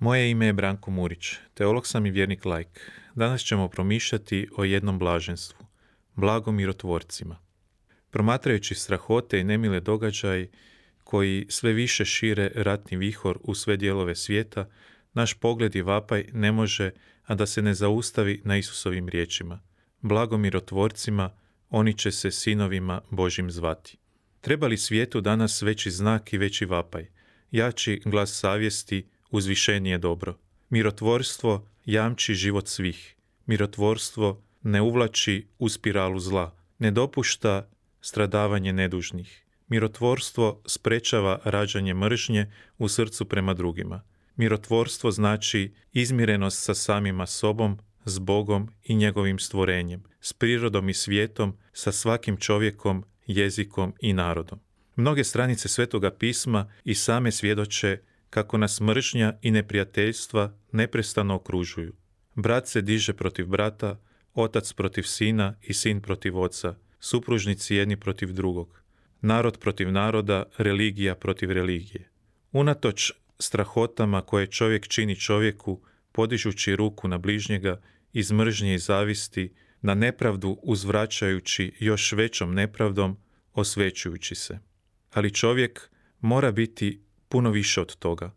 Moje ime je Branko Murić, teolog sam i vjernik laik. Danas ćemo promišljati o jednom blaženstvu, blago mirotvorcima. Promatrajući strahote i nemile događaje koji sve više šire ratni vihor u sve dijelove svijeta, naš pogled i vapaj ne može, a da se ne zaustavi na Isusovim riječima. Blago mirotvorcima, oni će se sinovima Božjim zvati. Treba li svijetu danas veći znak i veći vapaj, jači glas savjesti, uzvišenije dobro? Mirotvorstvo jamči život svih. Mirotvorstvo ne uvlači u spiralu zla, ne dopušta stradavanje nedužnih. Mirotvorstvo sprečava rađanje mržnje u srcu prema drugima. Mirotvorstvo znači izmirenost sa samima sobom, s Bogom i njegovim stvorenjem, s prirodom i svijetom, sa svakim čovjekom, jezikom i narodom. Mnoge stranice Svetoga pisma i same svjedoče kako nas mržnja i neprijateljstva neprestano okružuju. Brat se diže protiv brata, otac protiv sina i sin protiv oca, supružnici jedni protiv drugog, narod protiv naroda, religija protiv religije. Unatoč strahotama koje čovjek čini čovjeku, podižući ruku na bližnjega, iz mržnje i zavisti, na nepravdu uzvraćajući još većom nepravdom, osvećujući se. Ali čovjek mora biti puno više od toga.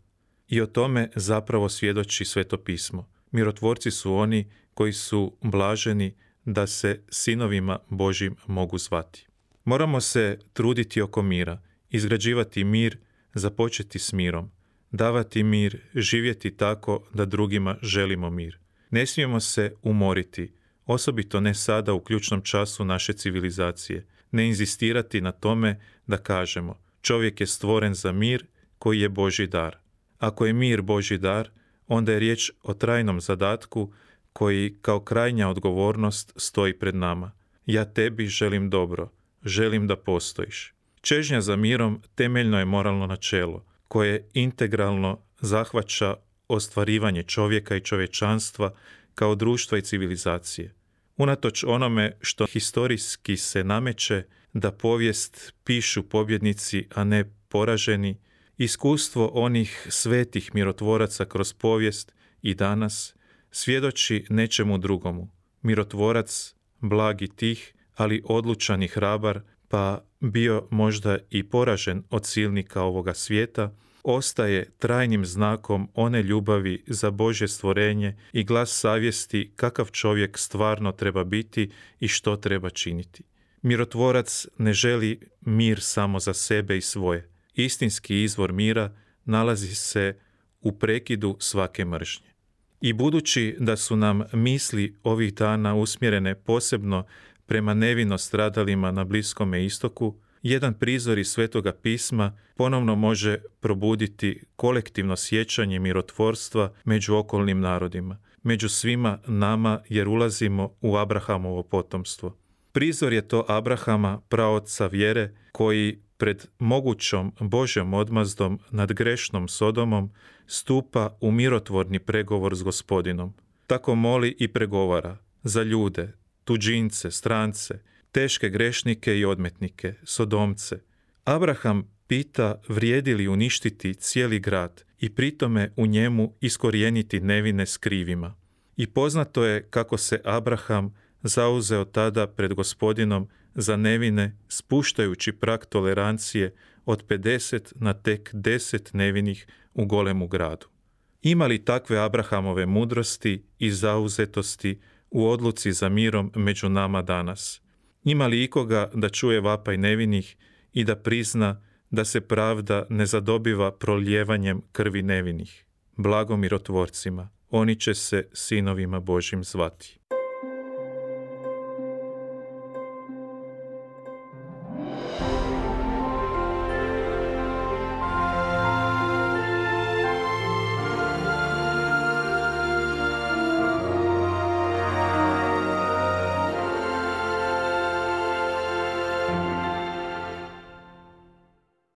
I o tome zapravo svjedoči Sveto pismo. Mirotvorci su oni koji su blaženi da se sinovima Božjim mogu zvati. Moramo se truditi oko mira, izgrađivati mir, započeti s mirom, davati mir, živjeti tako da drugima želimo mir. Ne smijemo se umoriti, osobito ne sada u ključnom času naše civilizacije, ne inzistirati na tome da kažemo čovjek je stvoren za mir koji je Božji dar. Ako je mir Božji dar, onda je riječ o trajnom zadatku koji kao krajnja odgovornost stoji pred nama. Ja tebi želim dobro, želim da postojiš. Čežnja za mirom temeljno je moralno načelo koje integralno zahvaća ostvarivanje čovjeka i čovječanstva kao društva i civilizacije. Unatoč onome što historijski se nameće da povijest pišu pobjednici, a ne poraženi, iskustvo onih svetih mirotvoraca kroz povijest i danas svjedoči nečemu drugomu. Mirotvorac, blagi tih, ali odlučan i hrabar, pa bio možda i poražen od silnika ovoga svijeta, ostaje trajnim znakom one ljubavi za Božje stvorenje i glas savjesti kakav čovjek stvarno treba biti i što treba činiti. Mirotvorac ne želi mir samo za sebe i svoje. Istinski izvor mira nalazi se u prekidu svake mržnje. I budući da su nam misli ovih dana usmjerene posebno prema nevino stradalima na Bliskome istoku, jedan prizor iz Svetoga pisma ponovno može probuditi kolektivno sjećanje mirotvorstva među okolnim narodima, među svima nama jer ulazimo u Abrahamovo potomstvo. Prizor je to Abrahama, praoca vjere, koji pred mogućom Božjom odmazdom nad grešnom Sodomom stupa u mirotvorni pregovor s Gospodinom. Tako moli i pregovara za ljude, tuđince, strance, teške grešnike i odmetnike, sodomce. Abraham pita vrijedi li uništiti cijeli grad i pritome u njemu iskorijeniti nevine s krivima. I poznato je kako se Abraham zauzeo tada pred Gospodinom za nevine, spuštajući prag tolerancije od 50 na tek 10 nevinih u golemu gradu. Ima li takve Abrahamove mudrosti i zauzetosti u odluci za mirom među nama danas? Ima li ikoga da čuje vapaj nevinih i da prizna da se pravda ne zadobiva prolijevanjem krvi nevinih? Blago mirotvorcima, oni će se sinovima Božjim zvati.